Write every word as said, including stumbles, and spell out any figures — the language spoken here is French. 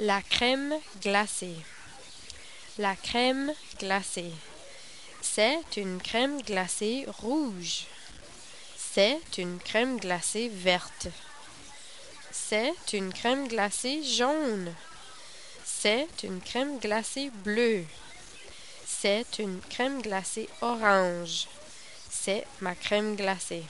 La crème glacée. La crème glacée. C'est une crème glacée rouge. C'est une crème glacée verte. C'est une crème glacée jaune. C'est une crème glacée bleue. C'est une crème glacée orange. C'est ma crème glacée.